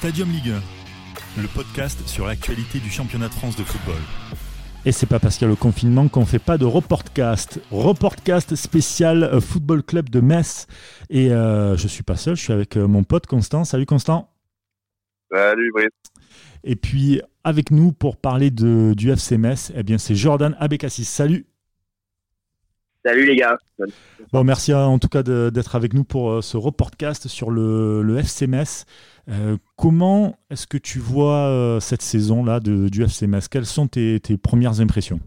Stadium Ligue 1, le podcast sur l'actualité du championnat de France de football. Et c'est pas parce qu'il y a le confinement qu'on fait pas de reportcast. Reportcast spécial Football Club de Metz. Et je suis pas seul, je suis avec mon pote Constant. Salut Constant. Salut Brice. Et puis avec nous pour parler du FC Metz, eh bien c'est Jordan Abekassis. Salut. Salut les gars. Bon, merci en tout cas d'être avec nous pour ce reportcast sur le FC Metz. Comment est-ce que tu vois cette saison-là du FC Metz ? Quelles sont tes premières impressions ?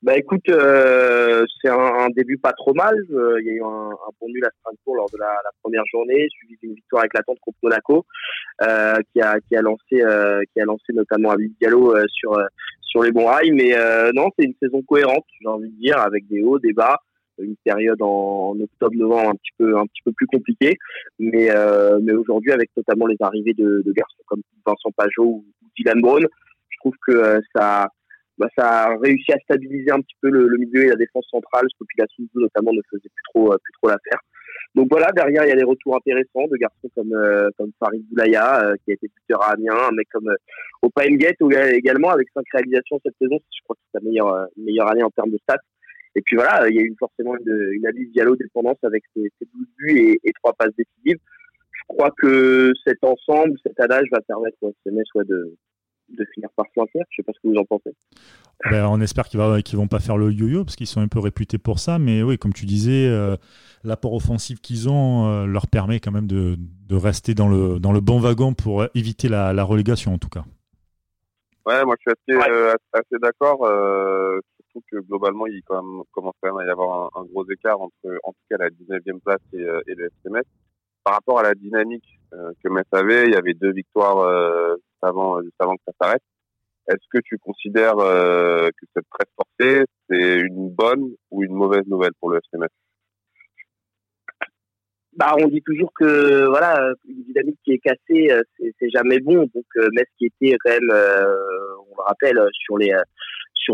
Bah écoute, c'est un début pas trop mal. Il y a eu un bon nul à Strasbourg lors de la première journée, suivi d'une victoire éclatante contre Monaco, qui a lancé notamment Abdi Gallo sur les bons rails. Mais non, c'est une saison cohérente, j'ai envie de dire, avec des hauts, des bas. Une période en octobre-novembre un petit peu plus compliquée, mais aujourd'hui, avec notamment les arrivées de garçons comme Vincent Pajot ou Dylan Brown, je trouve que ça a réussi à stabiliser un petit peu le milieu et la défense centrale. Stoppila Sunzu notamment ne faisait plus trop l'affaire. Donc voilà, derrière il y a des retours intéressants de garçons comme Farid Boulaya qui a été buteur à Amiens, un mec comme Opa Nguette également avec 5 réalisations cette saison. Je crois que c'est la meilleure année en termes de stats. Et puis voilà, il y a eu forcément une Abdou Diallo dépendance avec ses 12 buts et 3 passes décisives. Je crois que cet ensemble, cet adage va permettre au FC Metz de finir par se faire. Je ne sais pas ce que vous en pensez. Ben, on espère qu'ils ne vont pas faire le yo-yo parce qu'ils sont un peu réputés pour ça. Mais oui, comme tu disais, l'apport offensif qu'ils ont leur permet quand même de rester dans le bon wagon pour éviter la relégation en tout cas. Ouais, moi je suis assez d'accord. Que globalement, il commence quand même à y avoir un gros écart entre, en tout cas, la 19e place et le FC Metz. Par rapport à la dynamique que Metz avait, il y avait 2 victoires juste avant que ça s'arrête. Est-ce que tu considères que cette presse forcée, c'est une bonne ou une mauvaise nouvelle pour le FC Metz ? Bah, on dit toujours que voilà, une dynamique qui est cassée, c'est jamais bon. Donc Metz qui était quand même, on le rappelle, sur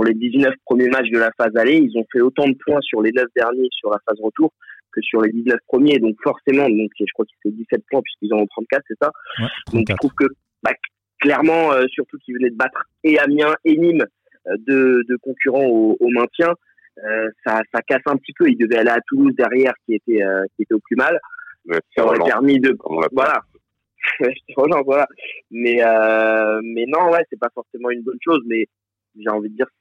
les 19 premiers matchs de la phase aller, ils ont fait autant de points sur les 9 derniers sur la phase retour que sur les 19 premiers. Donc forcément, donc je crois qu'ils fait 17 points puisqu'ils en ont 34, c'est ça ? Ouais, 34. Donc je trouve que clairement, surtout qu'ils venaient de battre et Amiens et Nîmes, deux concurrents au maintien, ça casse un petit peu. Ils devaient aller à Toulouse derrière qui était au plus mal. Ouais, ça aurait permis de... Voilà. Voilà. Mais non, ouais, c'est pas forcément une bonne chose, mais j'ai envie de dire que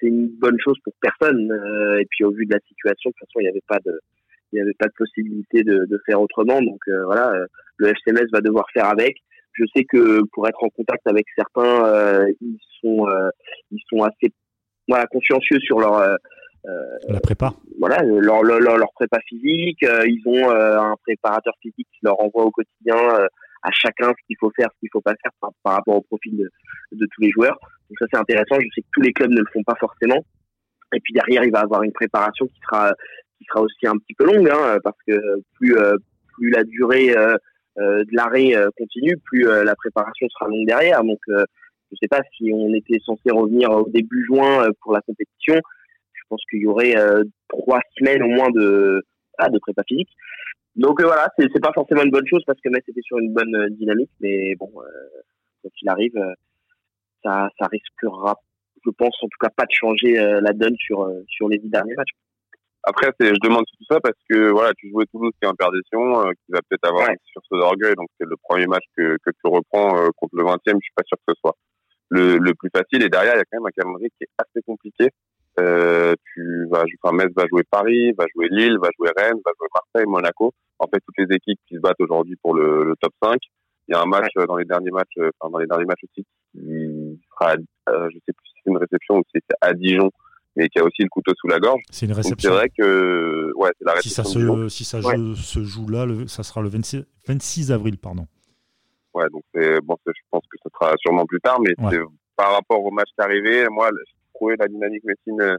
c'est une bonne chose pour personne. Et puis au vu de la situation, de toute façon, il n'y avait pas de possibilité de faire autrement. Donc voilà, le FC Metz va devoir faire avec. Je sais que pour être en contact avec certains, ils sont assez consciencieux sur leur la prépa. Voilà, leur prépa physique. Ils ont un préparateur physique qui leur envoie au quotidien à chacun ce qu'il faut faire, ce qu'il faut pas faire par rapport au profil de tous les joueurs. Donc ça, c'est intéressant. Je sais que tous les clubs ne le font pas forcément. Et puis derrière, il va avoir une préparation qui sera aussi un petit peu longue, hein, parce que plus la durée de l'arrêt continue, plus la préparation sera longue derrière. Donc je sais pas si on était censé revenir au début juin pour la compétition. Je pense qu'il y aurait 3 semaines au moins de prépa physique. Donc voilà, c'est pas forcément une bonne chose parce que Metz était sur une bonne dynamique, mais bon, quand il arrive, ça risquera, je pense en tout cas, pas de changer la donne sur les 10 derniers matchs. Après, je demande tout ça parce que voilà, tu jouais Toulouse qui est en perdition, qui va peut-être avoir un sursaut d'orgueil, donc c'est le premier match que tu reprends contre le 20e, je suis pas sûr que ce soit le plus facile. Et derrière, il y a quand même un calendrier qui est assez compliqué. Metz va jouer Paris, va jouer Lille, va jouer Rennes, va jouer Marseille, Monaco. En fait, toutes les équipes qui se battent aujourd'hui pour le top 5. Il y a un match dans les derniers matchs aussi qui sera, je sais plus si c'est une réception ou si c'est à Dijon, mais qui a aussi le couteau sous la gorge. C'est une réception. Donc, c'est vrai que c'est la réception. Si ça se joue là, ça sera le 26 avril, pardon. Ouais, donc je pense que ce sera sûrement plus tard, mais c'est, par rapport au match qui est arrivé, moi, la dynamique Messine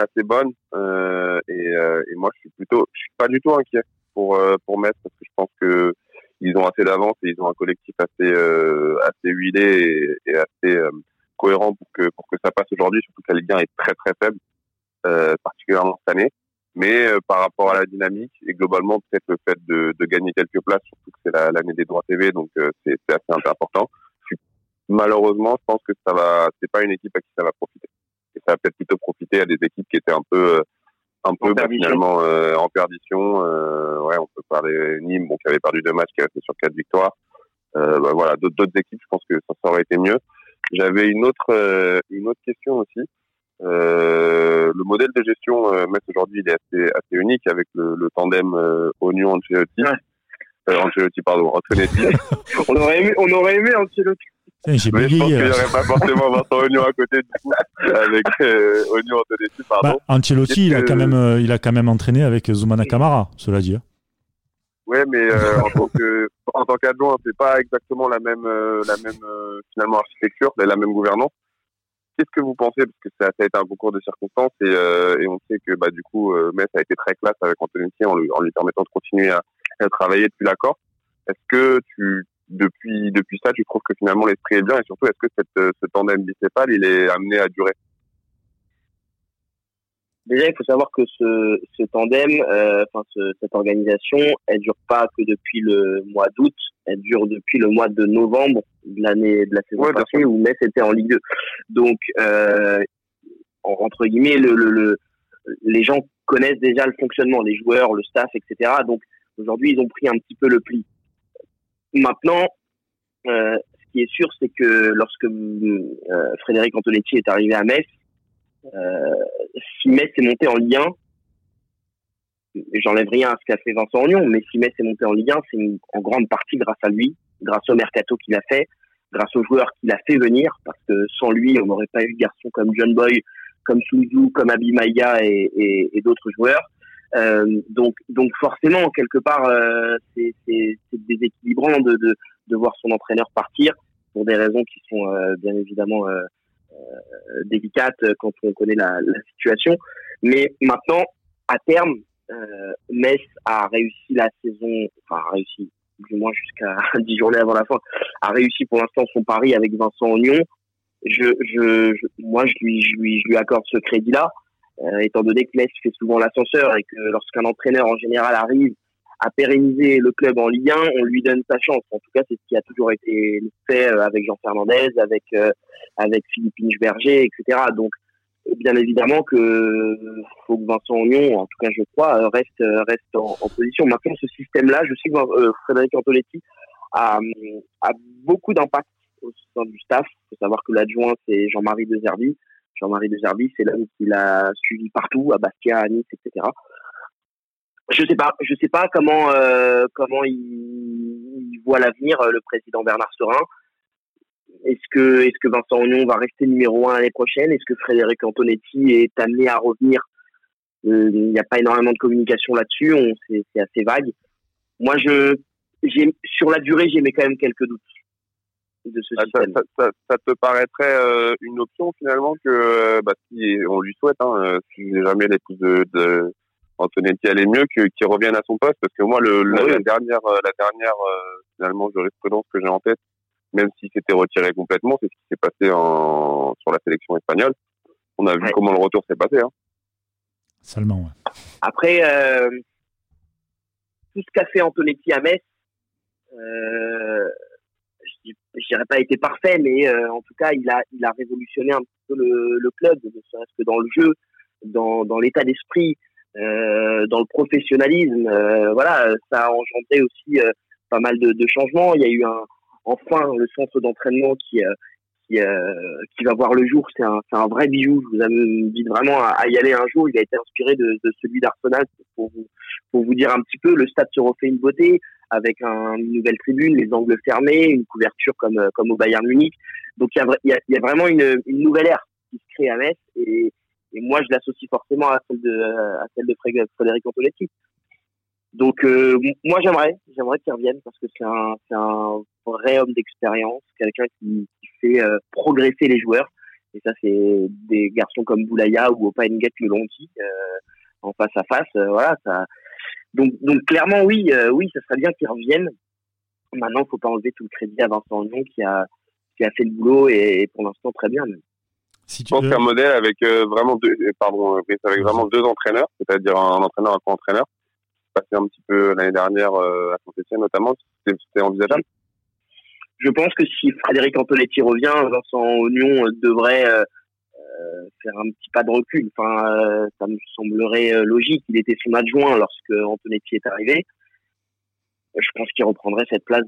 assez bonne et moi je suis pas du tout inquiet pour Metz parce que je pense que ils ont assez d'avance et ils ont un collectif assez huilé et assez cohérent pour que ça passe aujourd'hui, surtout que la Ligue 1 est très très faible particulièrement cette année. Mais par rapport à la dynamique et globalement peut-être le fait de gagner quelques places, surtout que c'est l'année des droits TV, donc c'est assez important. Malheureusement, je pense que c'est pas une équipe à qui ça va profiter. Et ça va peut-être plutôt profiter à des équipes qui étaient un peu finalement en perdition. Ouais, on peut parler Nîmes, bon, qui avait perdu 2 matchs, qui restait sur 4 victoires. Voilà, d'autres équipes, je pense que ça aurait été mieux. J'avais une autre question aussi. Le modèle de gestion Metz aujourd'hui, il est assez unique avec le tandem Hognon Ancelotti. Ancelotti, pardon, Antonetti. on aurait aimé Ancelotti. J'ai bégayé. Je pense qu'il n'y aurait pas forcément Vincent Hognon à côté du coup, avec Hognon Antonetti, pardon. Bah, Ancelotti, il a quand même entraîné avec Zoumana Camara, cela dit. Ouais, mais en tant qu'adjoint, c'est pas exactement la même finalement architecture, la même gouvernance. Qu'est-ce que vous pensez, parce que ça a été un concours de circonstances et on sait que bah du coup Metz a été très classe avec Antonetti en lui permettant de continuer à travailler depuis l'accord. Est-ce que depuis ça, tu trouves que finalement l'esprit est bien, et surtout, est-ce que ce tandem bicéphale, il est amené à durer? Déjà, il faut savoir que ce tandem, cette organisation, elle dure pas que depuis le mois d'août, elle dure depuis le mois de novembre de la saison passée où Metz était en Ligue 2. Donc, entre guillemets, les gens connaissent déjà le fonctionnement, les joueurs, le staff, etc. Donc, aujourd'hui, ils ont pris un petit peu le pli. Maintenant, ce qui est sûr, c'est que lorsque Frédéric Antonetti est arrivé à Metz, si Metz est monté en Ligue 1, j'enlève rien à ce qu'a fait Vincent Hognon, mais si Metz est monté en Ligue 1, c'est en grande partie grâce à lui, grâce au mercato qu'il a fait, grâce aux joueurs qu'il a fait venir, parce que sans lui, on n'aurait pas eu de garçons comme John Boye, comme Suzu, comme Ibrahima Niane et d'autres joueurs. Donc forcément, quelque part, c'est déséquilibrant de voir son entraîneur partir pour des raisons qui sont bien évidemment délicates quand on connaît la situation. Mais maintenant, à terme, Metz a réussi la saison, du moins jusqu'à 10 journées avant la fin, a réussi pour l'instant son pari avec Vincent Hognon. Moi, je lui accorde ce crédit-là. Étant donné que Metz fait souvent l'ascenseur et que lorsqu'un entraîneur en général arrive à pérenniser le club en Ligue 1, on lui donne sa chance. En tout cas, c'est ce qui a toujours été fait avec Jean Fernandez, avec Philippe Inchberger, etc. Donc, bien évidemment que faut que Vincent Hognon, en tout cas je crois, reste en position. Maintenant, ce système-là, je sais que Frédéric Antonetti a beaucoup d'impact au sein du staff. Il faut savoir que l'adjoint, c'est Jean-Marie De Zerbi. Jean-Marie De Zerbi, c'est l'homme qui l'a suivi partout, à Bastia, à Nice, etc. Je sais pas comment il voit l'avenir, le président Bernard Serin. Est-ce que Vincent Hognon va rester numéro 1 l'année prochaine? Est-ce que Frédéric Antonetti est amené à revenir? Il n'y a pas énormément de communication là-dessus, c'est assez vague. Moi, sur la durée, j'aimais quand même quelques doutes. Ça te paraîtrait une option finalement que si on lui souhaite, si jamais l'épouse de Antonetti allait mieux, qu'il revienne à son poste, parce que moi la dernière finalement jurisprudence que j'ai en tête, même si c'était retiré complètement, c'est ce qui s'est passé sur la sélection espagnole. On a vu comment le retour s'est passé. Seulement. Ouais. Après tout ce qu'a fait Antonetti à Metz. Je dirais pas été parfait, mais en tout cas, il a révolutionné un petit peu le club, ne serait-ce que dans le jeu, dans l'état d'esprit, dans le professionnalisme. Voilà, ça a engendré aussi pas mal de changements. Il y a eu le centre d'entraînement qui va voir le jour. C'est un vrai bijou. Je vous invite vraiment à y aller un jour. Il a été inspiré de celui d'Arsenal pour vous dire un petit peu. Le stade se refait une beauté, avec une nouvelle tribune, les angles fermés, une couverture comme au Bayern Munich. Donc il y a vraiment une nouvelle ère qui se crée à Metz, et moi je l'associe forcément à celle de Frédéric Antonetti. Donc moi j'aimerais qu'il revienne, parce que c'est un vrai homme d'expérience, quelqu'un qui fait progresser les joueurs, et ça c'est des garçons comme Boulaya ou Opa Nguette le l'ont dit en face à face, voilà ça. Donc clairement oui, ça serait bien qu'il revienne. Maintenant, faut pas enlever tout le crédit à Vincent Hognon qui a fait le boulot et pour l'instant très bien. Si tu je pense qu'un modèle avec vraiment deux entraîneurs, c'est-à-dire un entraîneur et un co-entraîneur, passé un petit peu l'année dernière à Saint-Etienne notamment, c'était envisageable. Je pense que si Frédéric Antonetti revient, Vincent Hognon devrait faire un petit pas de recul. Enfin, ça me semblerait logique. Il était son adjoint lorsque Antonetti est arrivé. Je pense qu'il reprendrait cette place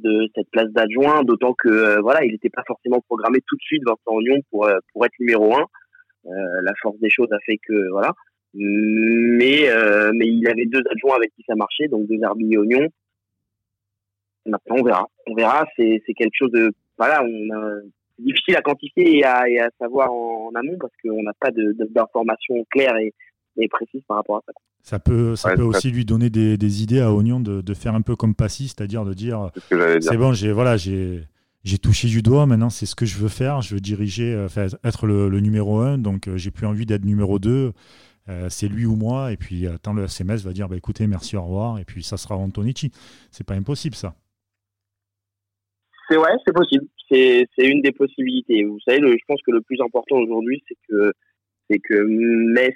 d'adjoint, d'autant que voilà, il n'était pas forcément programmé tout de suite Vincent Hognon pour être numéro 1. La force des choses a fait que voilà, mais il avait deux adjoints avec qui ça marchait, donc De Zerbi et Hognon. Maintenant, on verra. C'est quelque chose de voilà, c'est difficile à quantifier et à savoir en amont parce qu'on n'a pas d'informations claires et précises par rapport à ça. Ça peut aussi lui donner des idées à Hognon de faire un peu comme Passy, c'est-à-dire de dire bon, j'ai touché du doigt, maintenant c'est ce que je veux faire, je veux diriger, être le numéro 1, donc j'ai plus envie d'être numéro 2, c'est lui ou moi, et puis tant le FC Metz va dire écoutez, merci, au revoir, et puis ça sera Antonetti. C'est pas impossible ça. C'est possible, c'est une des possibilités. Vous savez, je pense que le plus important aujourd'hui, c'est que Metz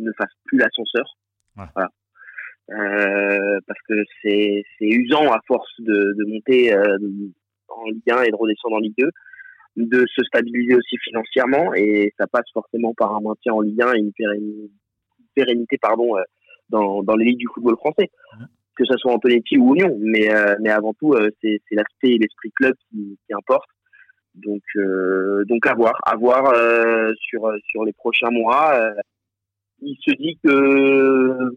ne fasse plus l'ascenseur. Ouais. Voilà. Parce que c'est usant à force de monter en Ligue 1 et de redescendre en Ligue 2, de se stabiliser aussi financièrement, et ça passe forcément par un maintien en Ligue 1 et une pérennité dans les ligues du football français, que ce soit Antonetti ou Hognon. Mais avant tout, c'est l'aspect et l'esprit club qui importe. Donc à voir sur les prochains mois. Il se dit que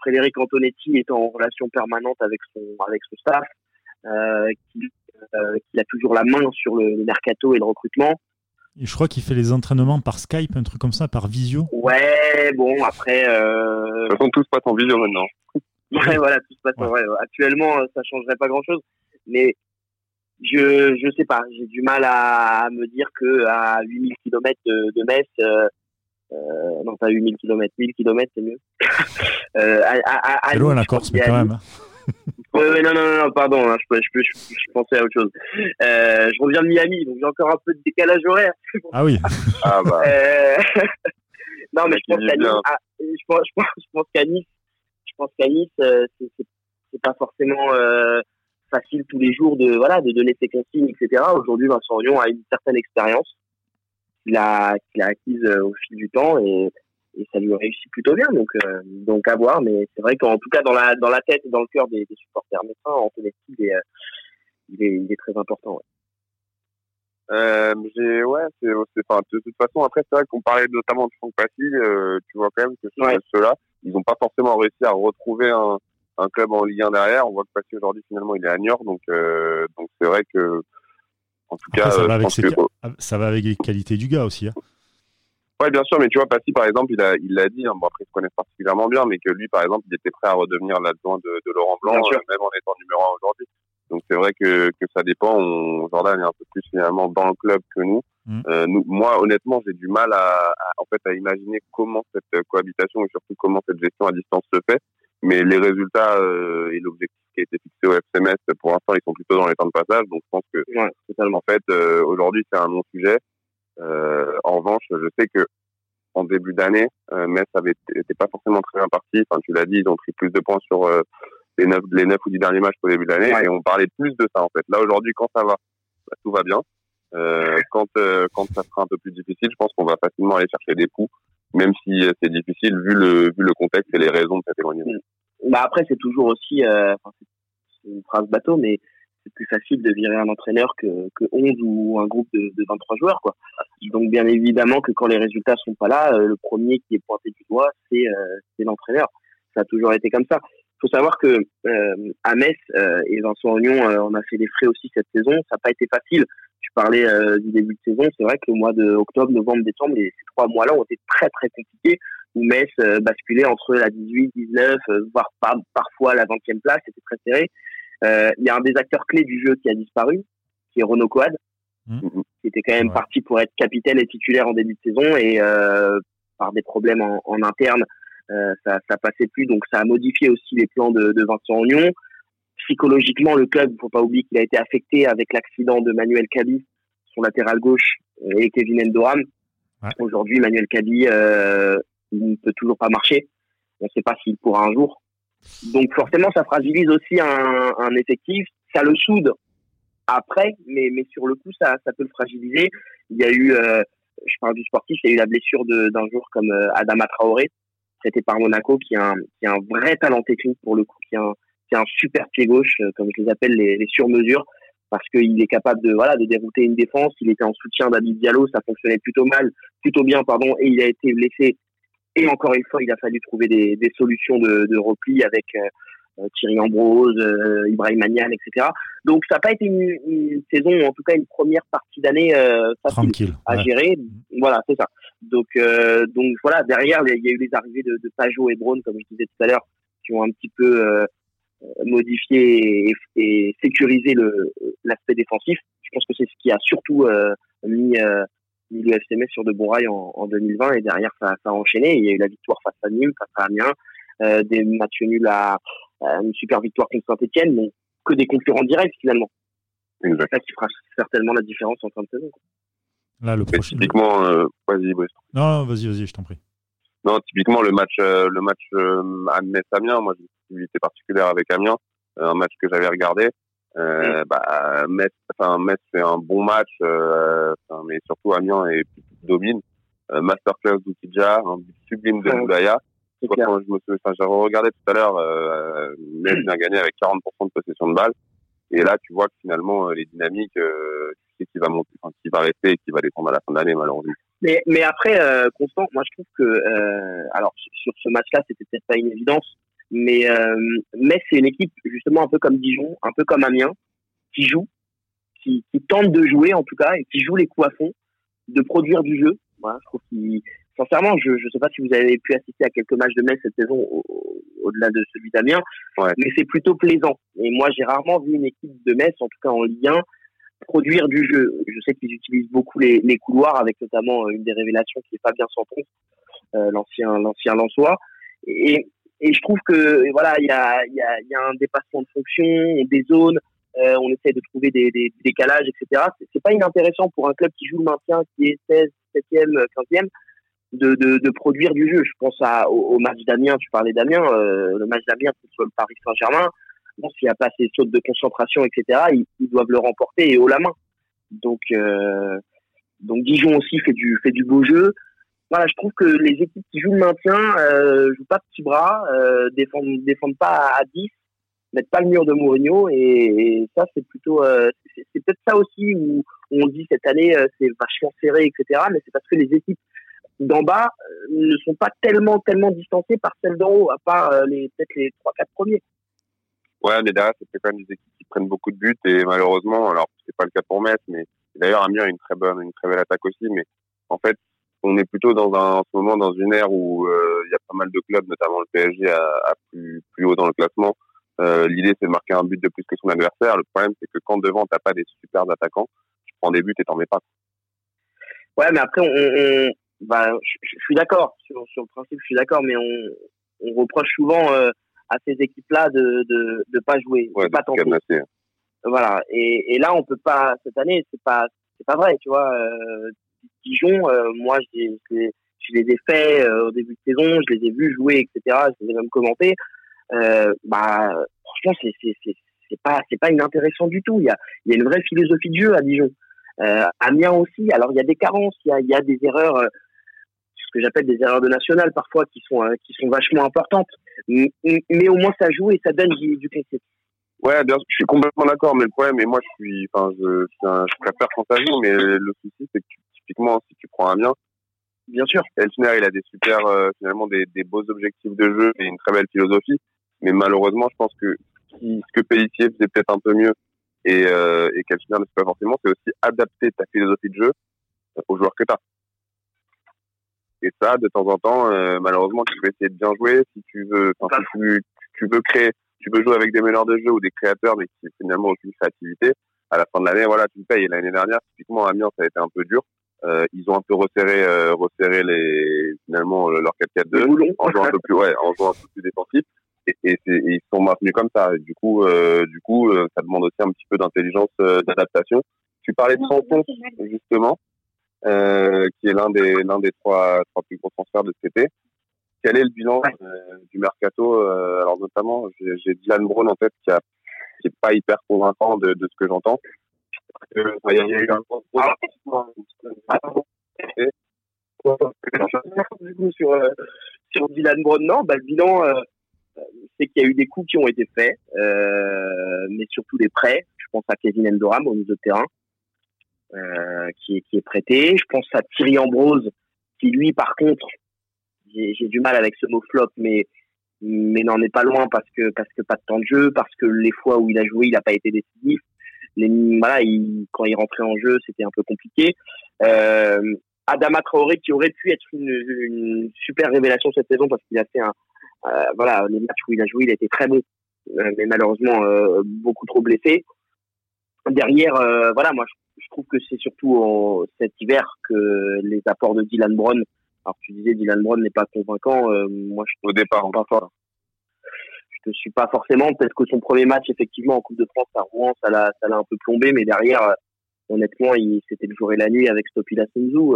Frédéric Antonetti est en relation permanente avec son staff, qu'il a toujours la main sur le mercato et le recrutement. Et je crois qu'il fait les entraînements par Skype, un truc comme ça, par visio. Ouais, bon, après... De toute façon, tout se passe en visio maintenant. Ouais, voilà, tout se passe en visio. Actuellement, ça ne changerait pas grand-chose, mais je sais pas. J'ai du mal à me dire qu'à 8000 km de Metz... non, pas 8000 km, 1000 km, c'est mieux. C'est loin la Corse, mais quand même. Non, pardon, hein, je pensais à autre chose. Je reviens de Miami, donc j'ai encore un peu de décalage horaire. Ah oui. Non, mais je pense qu'à Nice, c'est pas forcément facile tous les jours de donner ses consignes, etc. Aujourd'hui, Vincent Hognon a une certaine expérience qu'il a acquise au fil du temps et ça lui réussit plutôt bien, donc à voir, mais c'est vrai qu'en tout cas dans la tête et dans le cœur des supporters messins, Antonetti il est très important. De toute façon, après c'est vrai qu'on parlait notamment de Franck Passy, tu vois quand même que ceux-là ils n'ont pas forcément réussi à retrouver un club en Ligue 1 derrière. On voit que Passy aujourd'hui finalement il est à Niort, donc c'est vrai que en tout cas, ça va avec les qualités du gars aussi. Hein. Oui, bien sûr, mais tu vois, Passy, par exemple, il l'a dit, hein, bon, après, ils se connaissent particulièrement bien, mais que lui, par exemple, il était prêt à redevenir l'adjoint de Laurent Blanc, même en étant numéro 1 aujourd'hui. Donc, c'est vrai que ça dépend. Jordan est un peu plus, finalement, dans le club que nous. Moi, honnêtement, j'ai du mal à imaginer comment cette cohabitation et surtout comment cette gestion à distance se fait. Mais les résultats et l'objectif qui a été fixé au FC Metz, pour l'instant, ils sont plutôt dans les temps de passage. Donc, je pense que, totalement, en fait, aujourd'hui, c'est un non-sujet. En revanche, je sais que en début d'année, Metz n'était pas forcément très bien parti. Enfin, tu l'as dit, ils ont pris plus de points sur les 9 ou 10 derniers matchs au début d'année. Ouais. Et on parlait plus de ça, en fait. Là, aujourd'hui, quand ça va, bah, tout va bien. Quand ça sera un peu plus difficile, je pense qu'on va facilement aller chercher des coups. Même si c'est difficile vu le contexte et les raisons de cet éloignement. Bah après c'est toujours aussi c'est une phrase bateau, mais c'est plus facile de virer un entraîneur que 11 ou un groupe de 23 joueurs quoi. Donc bien évidemment que quand les résultats sont pas là, le premier qui est pointé du doigt c'est l'entraîneur. Ça a toujours été comme ça. Faut savoir que à Metz et Vincent Hognon on a fait des frais aussi cette saison, ça n'a pas été facile. Tu parlais du début de saison, c'est vrai que le mois d'octobre, novembre, décembre, ces 3 mois-là ont été très très compliqués, où Metz basculait entre la 18, 19, voire parfois la 20e place, c'était très serré. Il y a un des acteurs clés du jeu qui a disparu, qui est Renaud Cohade, qui était quand même parti pour être capitaine et titulaire en début de saison, et par des problèmes en interne, ça passait plus, donc ça a modifié aussi les plans de Vincent Hognon. Psychologiquement, le club, il ne faut pas oublier qu'il a été affecté avec l'accident de Manuel Cabi, son latéral gauche, et Kévin N'Doram. Ouais. Aujourd'hui, Manuel Cabi, il ne peut toujours pas marcher. On ne sait pas s'il pourra un jour. Donc forcément, ça fragilise aussi un effectif. Ça le soude après, mais sur le coup, ça peut le fragiliser. Il y a eu, je parle du sportif, il y a eu la blessure d'un joueur comme Adama Traoré, traité par Monaco, qui a un vrai talent technique pour le coup, qui a un super pied gauche, comme je les appelle, les sur-mesures, parce qu'il est capable de dérouter une défense. Il était en soutien d'Abdou Diallo, ça fonctionnait plutôt bien, et il a été blessé. Et encore une fois, il a fallu trouver des solutions de repli avec Thierry Ambrose, Ibrahima Niane, etc. Donc, ça n'a pas été une saison, en tout cas une première partie d'année facile à gérer. Voilà, c'est ça. Donc voilà, derrière, il y a eu les arrivées de Pajot et Brown, comme je disais tout à l'heure, qui ont un petit peu modifié et sécurisé l'aspect défensif. Je pense que c'est ce qui a surtout mis le FC Metz sur de bons rails en 2020, et derrière ça a enchaîné. Il y a eu la victoire face à Nîmes, face à Amiens, des matchs nuls à une super victoire contre Saint-Etienne, mais que des concurrents directs finalement. C'est ça qui fera certainement la différence en fin de saison. Là, le prochain. Typiquement, vas-y, Brice. Non, vas-y, je t'en prie. Non, typiquement le match à Metz-Amiens, moi j'ai une activité particulière avec Amiens, un match que j'avais regardé. Metz fait un bon match, mais surtout Amiens domine. Masterclass d'Outidja, un but sublime de Boulaya. J'avais regardé tout à l'heure, Metz vient gagner avec 40% de possession de balle. Et là, tu vois que finalement, les dynamiques, tu sais qu'il va monter, qu'il va rester et qu'il va descendre à la fin de l'année, malheureusement. Mais après, Constant, moi je trouve que, alors sur ce match-là, c'était peut-être pas une évidence, mais c'est une équipe justement un peu comme Dijon, un peu comme Amiens, qui joue, qui tente de jouer en tout cas, et qui joue les coups à fond, de produire du jeu. Voilà, je trouve qu'il... Sincèrement, je sais pas si vous avez pu assister à quelques matchs de Metz cette saison, au-delà de celui d'Amiens, mais c'est plutôt plaisant. Et moi, j'ai rarement vu une équipe de Metz, en tout cas en Ligue 1, produire du jeu. Je sais qu'ils utilisent beaucoup les couloirs, avec notamment une des révélations qui est Fabien Santons, l'ancien Lensois. Et je trouve que voilà, il y a un dépassement de fonction, des zones, on essaie de trouver des décalages, etc. C'est pas inintéressant pour un club qui joue le maintien, qui est 16, 7e, 15e, de produire du jeu. Je pense au match d'Amiens, tu parlais d'Amiens, le match d'Amiens contre le Paris Saint-Germain. Bon, s'il n'y a pas ces sautes de concentration, etc., ils doivent le remporter et haut la main. Donc Dijon aussi fait du beau jeu. Voilà, je trouve que les équipes qui jouent le maintien jouent pas petit bras, défendent pas à 10, mettent pas le mur de Mourinho, et ça c'est plutôt c'est peut-être ça aussi où on dit cette année c'est vachement serré, etc., mais c'est parce que les équipes d'en bas ne sont pas tellement distancées par celles d'en haut, à part peut-être les 3-4 premiers. Ouais, mais derrière c'est quand même des équipes qui prennent beaucoup de buts, et malheureusement, alors c'est pas le cas pour Metz, mais d'ailleurs Amiens a une très belle attaque aussi, mais en fait on est plutôt en ce moment dans une ère où il y a pas mal de clubs, notamment le PSG à plus haut dans le classement. L'idée c'est de marquer un but de plus que son adversaire. Le problème c'est que quand devant t'as pas des super attaquants, tu prends des buts et t'en mets pas. Ouais, mais après je suis d'accord sur le principe, je suis d'accord, mais on reproche souvent à ces équipes-là de pas jouer, de pas tenter. Voilà, et là on peut pas cette année, c'est pas vrai, tu vois. Dijon, moi je les ai faits au début de saison, je les ai vus jouer, etc. Je les ai même commentés. Franchement, c'est pas inintéressant du tout. Il y a une vraie philosophie de jeu à Dijon. Amiens aussi. Alors il y a des carences, il y a des erreurs, ce que j'appelle des erreurs de national parfois, qui sont vachement importantes. Mais au moins ça joue et ça donne du concret. Ouais, bien sûr, je suis complètement d'accord. Mais le problème, et moi je préfère quand ça joue, mais le souci c'est que typiquement, si tu prends Amiens, bien sûr, Elsner, il a des super, finalement, des beaux objectifs de jeu et une très belle philosophie. Mais malheureusement, je pense que ce que Pellissier faisait peut-être un peu mieux et qu'Elsner ne fait pas forcément, c'est aussi adapter ta philosophie de jeu aux joueurs que tu as. Et ça, de temps en temps, malheureusement, tu peux essayer de bien jouer. Si tu veux, tu veux créer, tu peux jouer avec des meneurs de jeu ou des créateurs, mais qui finalement aucune créativité. À la fin de l'année, voilà, tu le payes. L'année dernière, typiquement, à Amiens, ça a été un peu dur. Ils ont un peu resserré leur 4-4-2 en jouant un peu plus défensif, et ils sont maintenus comme ça. Et du coup, ça demande aussi un petit peu d'intelligence, d'adaptation. Tu parlais de Santon justement. qui est l'un des trois plus gros transferts de cet été. Quel est le bilan du mercato? Alors notamment, j'ai Dylan Brown en tête qui est pas hyper convaincant de ce que j'entends. Il y a eu un gros du coup sur Dylan Brown. Non, bah le bilan c'est qu'il y a eu des coups qui ont été faits, mais surtout des prêts. Je pense à Kévin N'Doram au milieu de terrain qui est prêté. Je pense à Thierry Ambrose qui lui par contre j'ai du mal avec ce mot flop, mais n'en est pas loin parce que pas de temps de jeu, parce que les fois où il a joué il n'a pas été décisif. Voilà, quand il rentrait en jeu c'était un peu compliqué. Adama Traoré qui aurait pu être une super révélation cette saison parce qu'il a fait voilà, les matchs où il a joué il a été très bon, mais malheureusement beaucoup trop blessé. Derrière voilà, moi je trouve que c'est surtout cet hiver que les apports de Dylan Brown, alors tu disais Dylan Brown n'est pas convaincant, moi je au départ pas fort. Je ne suis pas forcément, peut-être que son premier match effectivement en Coupe de France à Rouen ça l'a un peu plombé, mais derrière honnêtement c'était le jour et la nuit avec Stoppila Sunzu,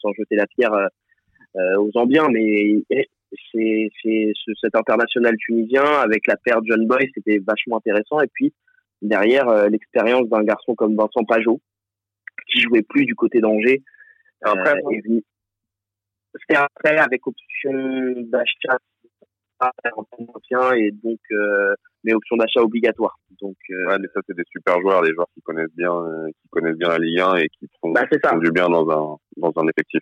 sans jeter la pierre aux Zambiens, mais cet international tunisien avec la paire John Boye c'était vachement intéressant, et puis derrière l'expérience d'un garçon comme Vincent Pajot qui jouait plus du côté d'Angers, c'est après avec option d'achat et donc mais option d'achat obligatoire. Donc ouais, mais ça c'est des super joueurs, des joueurs qui connaissent bien la Ligue 1 et qui font, font du bien dans un effectif.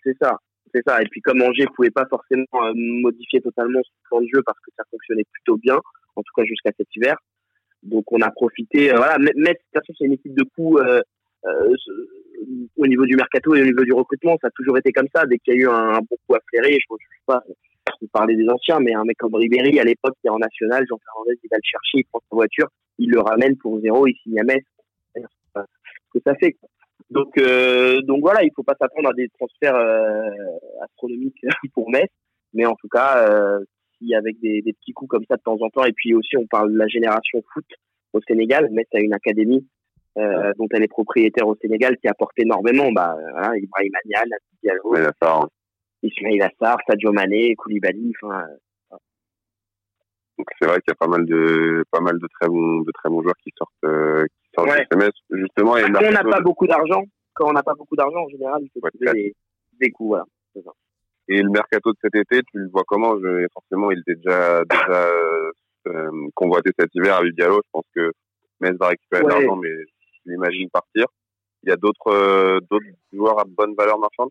C'est ça. Et puis comme Angers pouvait pas forcément modifier totalement son plan de jeu parce que ça fonctionnait plutôt bien, en tout cas jusqu'à cet hiver. Donc on a profité. Voilà, Metz de toute façon c'est une équipe de coups au niveau du mercato et au niveau du recrutement, ça a toujours été comme ça. Dès qu'il y a eu un bon coup à flairer, je ne sais pas. Vous parlez des anciens, mais un mec comme Ribéry, à l'époque, qui est en national, Jean Fernandez, il va le chercher, il prend sa voiture, il le ramène pour zéro, il signe à Metz. C'est ce que ça fait. Donc voilà, il ne faut pas s'attendre à des transferts astronomiques pour Metz, mais en tout cas, si avec des petits coups comme ça de temps en temps, et puis aussi on parle de la génération foot au Sénégal, Metz a une académie dont elle est propriétaire au Sénégal qui apporte énormément, voilà, Ibrahima Niane, Abdi Gallo, Ismaïla Sarr, Sadio Mané, Koulibaly, Donc c'est vrai qu'il y a pas mal de très bons joueurs qui sortent ouais. Du SMS justement. Et quand on n'a pas beaucoup d'argent, en général, il faut trouver des coups, voilà. C'est ça. Et le mercato de cet été, tu le vois comment? Forcément, il était déjà convoité cet hiver à Abdou Diallo. Je pense que Metz va récupérer de l'argent, mais je l'imagine partir. Il y a d'autres joueurs à bonne valeur marchande.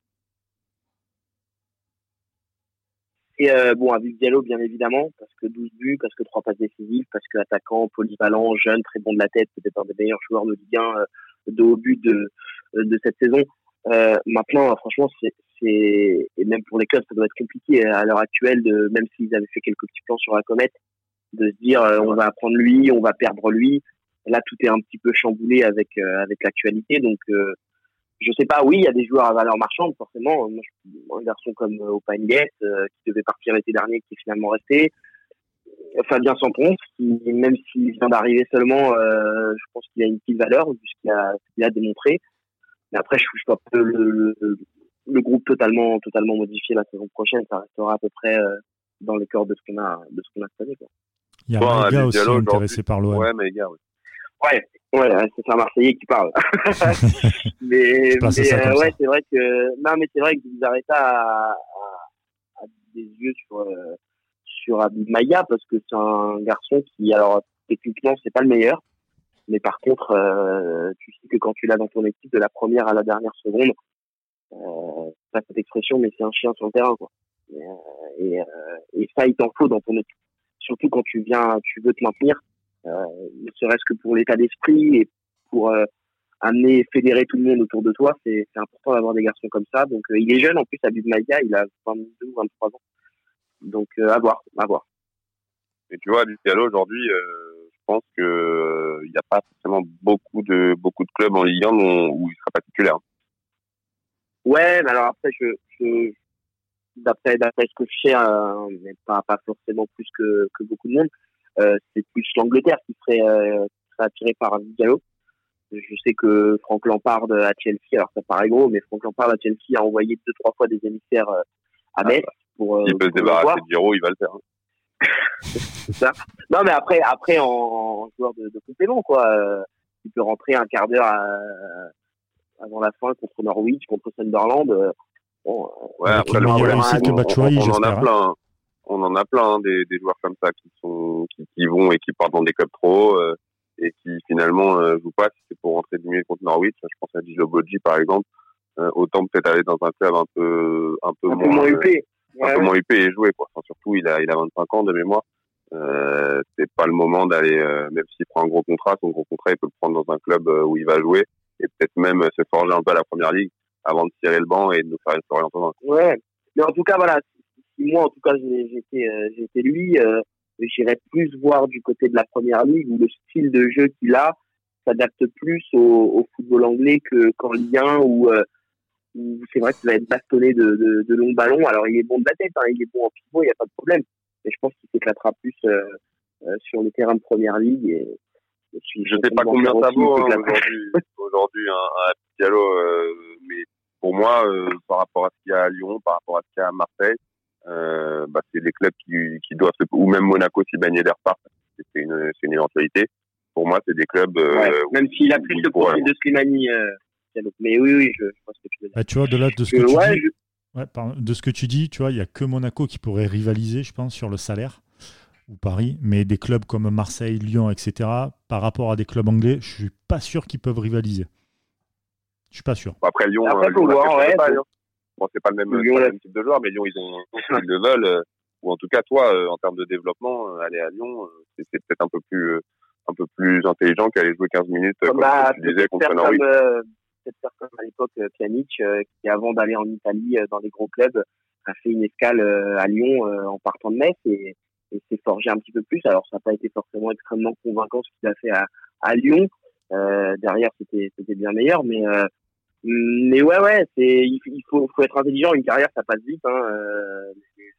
Et Abdi Gallo bien évidemment, parce que 12 buts, parce que 3 passes décisives, parce que attaquant, polyvalent, jeune, très bon de la tête, peut-être un des meilleurs joueurs de Ligue 1 de haut but de cette saison. Maintenant, franchement, c'est et même pour les clubs, ça doit être compliqué à l'heure actuelle, même s'ils avaient fait quelques petits plans sur la comète, de se dire on va prendre lui, on va perdre lui. Là, tout est un petit peu chamboulé avec l'actualité, donc. Je sais pas, oui, il y a des joueurs à valeur marchande, forcément. Moi, un garçon comme Opa Nguette, qui devait partir l'été dernier, qui est finalement resté. Fabien Sampons, qui, même s'il vient d'arriver seulement, je pense qu'il a une petite valeur, vu ce qu'il a démontré. Mais après, je vois pas le groupe totalement modifié la saison prochaine. Ça restera à peu près dans les cordes de ce qu'on a cette année, quoi. Il y a un gars aussi intéressé par l'OM. Ouais, mais les gars, oui. Ouais, c'est un Marseillais qui parle. mais c'est vrai que Zubizarreta a des yeux sur Abimaya, parce que c'est un garçon qui, alors techniquement c'est pas le meilleur, mais par contre tu sais que quand tu l'as dans ton équipe de la première à la dernière seconde, pas cette expression, mais c'est un chien sur le terrain, quoi. Et ça il t'en faut dans ton équipe, surtout quand tu veux te maintenir. Ne serait-ce que pour l'état d'esprit et pour amener et fédérer tout le monde autour de toi, c'est important d'avoir des garçons comme ça. Donc il est jeune en plus, Abdi Maïga, il a 22 ou 23 ans. Donc à voir. Et tu vois, Abdi Gallo aujourd'hui, je pense que il n'y a pas forcément beaucoup de clubs en Ligue 1 où il sera pas titulaire. Ouais, mais alors après je d'après ce que je sais, mais pas forcément plus que beaucoup de monde. C'est plus l'Angleterre qui serait attirée par Abdi Gallo. Je sais que Frank Lampard à Chelsea, alors ça paraît gros, mais Frank Lampard à Chelsea a envoyé 2-3 fois des émissaires à Metz. Pour, s'il peut se débarrasser de Giroud, il va le faire. C'est ça. Non, mais après en joueur de complément, quoi. Il peut rentrer un quart d'heure avant la fin contre Norwich, contre Sunderland. Bon, ouais, après, le problème, c'est que Batshuayi, j'espère. On en a plein hein, des joueurs comme ça qui vont et qui partent dans des clubs pro et qui finalement jouent pas. Si c'est pour rentrer diminuer contre Norwich, je pense à Djilo Bodji par exemple. Autant peut-être aller dans un club un peu moins huppé, et jouer quoi. Enfin, surtout il a 25 ans de mémoire. C'est pas le moment d'aller même s'il prend un gros contrat, son gros contrat il peut le prendre dans un club où il va jouer et peut-être même se forger un peu à la première ligue avant de tirer le banc et de nous faire une soirée en. Ouais. Mais en tout cas voilà. Moi, en tout cas, j'étais lui. J'irais plus voir du côté de la première ligue où le style de jeu qu'il a s'adapte plus au football anglais qu'en Ligue 1 où c'est vrai qu'il va être bastonné de longs ballons. Alors, il est bon de la tête, hein, il est bon en pivot, il n'y a pas de problème. Mais je pense qu'il s'éclatera plus sur le terrain de première ligue. Je ne sais pas combien ça vaut aujourd'hui un Abdou Diallo, mais pour moi, par rapport à ce qu'il y a à Lyon, par rapport à ce qu'il y a à Marseille, c'est les clubs qui doivent ou même Monaco s'y baigner d'air part, c'est une éventualité. Pour moi, c'est des clubs. Ouais, même s'il a plus de profil de Slimani. Mais oui, je pense que tu veux dire. Bah, tu vois, de là de ce que tu dis, de ce que tu dis, tu vois, il y a que Monaco qui pourrait rivaliser, je pense, sur le salaire ou Paris, mais des clubs comme Marseille, Lyon, etc. Par rapport à des clubs anglais, je suis pas sûr qu'ils peuvent rivaliser. Je suis pas sûr. Après Lyon, bon, c'est pas le même type de joueur, mais Lyon, ils le veulent. Ou en tout cas, toi, en termes de développement, aller à Lyon, c'est peut-être un peu plus intelligent qu'aller jouer 15 minutes, comme tu disais, contre Norwich. Peut-être comme à l'époque Pjanic, qui avant d'aller en Italie dans les gros clubs, a fait une escale à Lyon en partant de Metz et s'est forgé un petit peu plus. Alors, ça n'a pas été forcément extrêmement convaincant ce qu'il a fait à Lyon. Derrière, c'était bien meilleur, mais ouais, il faut être intelligent. Une carrière, ça passe vite. Hein.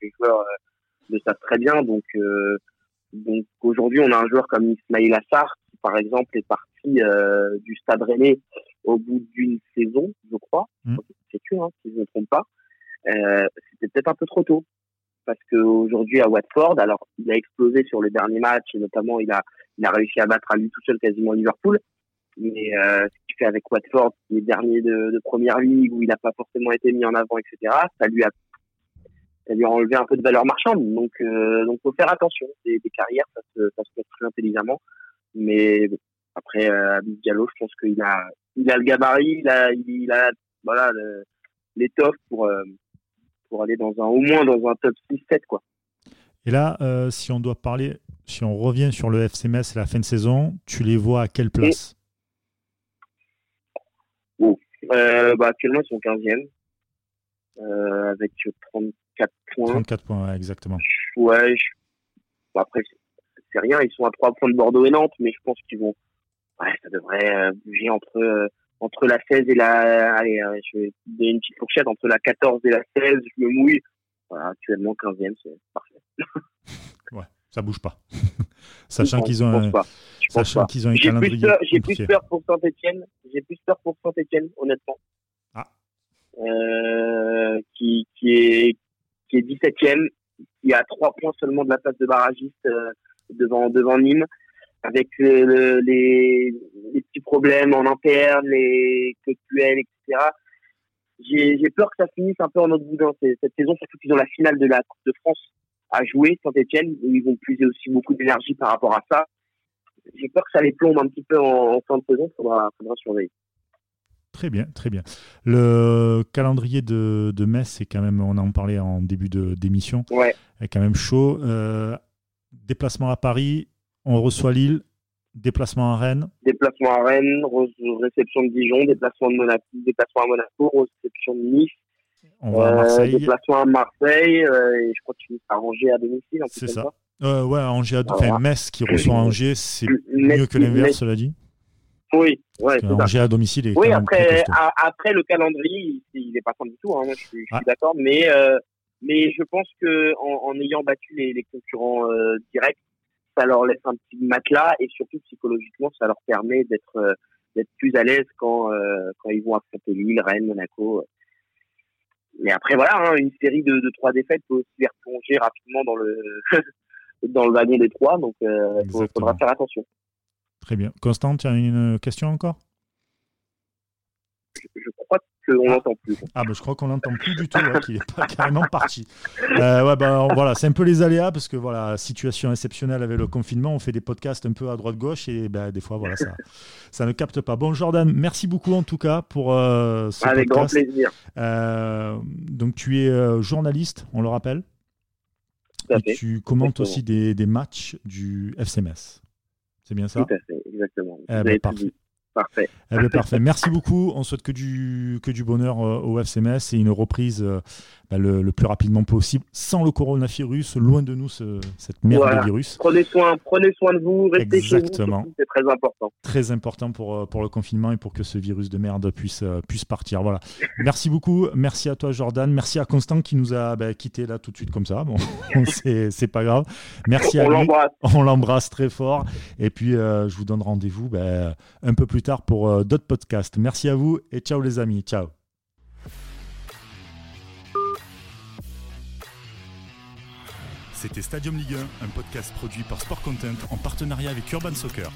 Les joueurs le savent très bien. Donc aujourd'hui, on a un joueur comme Ismaïla Sarr, qui par exemple est parti du Stade Rennais au bout d'une saison, je crois. C'est sûr, hein, si je ne me trompe pas. C'était peut-être un peu trop tôt, parce qu'aujourd'hui à Watford, alors il a explosé sur le dernier match, et notamment il a réussi à battre à lui tout seul quasiment Liverpool. Mais ce qu'il fait avec Watford, qui est dernier de première ligue, où il n'a pas forcément été mis en avant, etc., ça lui a enlevé un peu de valeur marchande. Donc faut faire attention. Des carrières, ça se fait très intelligemment. Mais bon, après, Abdi Gallo, je pense qu'il a le gabarit, il a voilà, l'étoffe pour aller au moins dans un top 6-7, quoi. Et là, si on revient sur le FC Metz à la fin de saison, tu les vois à quelle place ? Actuellement, ils sont 15e, avec 34 points. 34 points, ouais, exactement. Ouais, après, c'est rien, ils sont à 3 points de Bordeaux et Nantes, mais je pense qu'ils vont. Ouais, ça devrait bouger entre la 16 et la. Allez, je vais donner une petite fourchette, entre la 14 et la 16, je me mouille. Voilà, actuellement, 15e, c'est parfait. Ouais, ça bouge pas. Sachant qu'ils ont un calendrier compliqué. J'ai plus peur pour Saint-Etienne, honnêtement. Ah. Qui est 17e, qui a 3 points seulement de la place de barragiste devant Nîmes, avec les petits problèmes en interne, les queues, etc. J'ai peur que ça finisse un peu en autre boudin cette saison, surtout qu'ils ont la finale de la Coupe de France à jouer, Saint-Etienne, où ils vont puiser aussi beaucoup d'énergie par rapport à ça. J'ai peur que ça les plombe un petit peu en fin de saison, faudra surveiller. Très bien, très bien. Le calendrier de Metz, c'est quand même, on en parlait en début d'émission, ouais, est quand même chaud. Déplacement à Paris, on reçoit Lille, déplacement à Rennes, réception de Dijon, déplacement à Monaco, réception de Nice. On va à Marseille. Déplacement à Marseille, et je crois que tu finis par Angers à domicile. C'est ça. Angers Metz qui reçoit Angers, c'est mieux que l'inverse, cela dit. Oui, ouais, c'est Angers ça. À domicile est. Oui, après le calendrier, il n'est pas simple du tout, hein, je suis d'accord, mais je pense qu'en ayant battu les concurrents directs, ça leur laisse un petit matelas, et surtout psychologiquement, ça leur permet d'être d'être plus à l'aise quand ils vont affronter Lille, Rennes, Monaco. Mais après voilà, une série de 3 défaites peut aussi les replonger rapidement dans le dans le wagon des 3, donc il faudra faire attention. Très bien. Constant, tu as une question encore ? Je crois qu'on l'entend plus. Ah ben je crois qu'on l'entend plus du tout, hein, qu'il est pas carrément parti. Voilà, c'est un peu les aléas parce que voilà, situation exceptionnelle avec le confinement, on fait des podcasts un peu à droite gauche et des fois voilà ça ne capte pas. Bon Jordan, merci beaucoup en tout cas pour ce podcast. Avec grand plaisir. Donc tu es journaliste, on le rappelle. Et tu commentes aussi des matchs du FC Metz. C'est bien ça ? Tout à fait, exactement. Parfait. Parfait. Merci beaucoup. On souhaite que du bonheur au FC Metz et une reprise le plus rapidement possible, sans le coronavirus, loin de nous cette merde de virus. Prenez soin de vous, restez Exactement. Chez vous, c'est très important. Très important pour le confinement et pour que ce virus de merde puisse partir. Voilà. Merci beaucoup. Merci à toi Jordan. Merci à Constant qui nous a quitté là tout de suite comme ça. Bon, c'est pas grave. Merci à lui. On l'embrasse très fort. Et puis je vous donne rendez-vous un peu plus tard pour d'autres podcasts. Merci à vous et ciao les amis. Ciao. C'était Stadium Ligue 1, un podcast produit par Sport Content en partenariat avec Urban Soccer.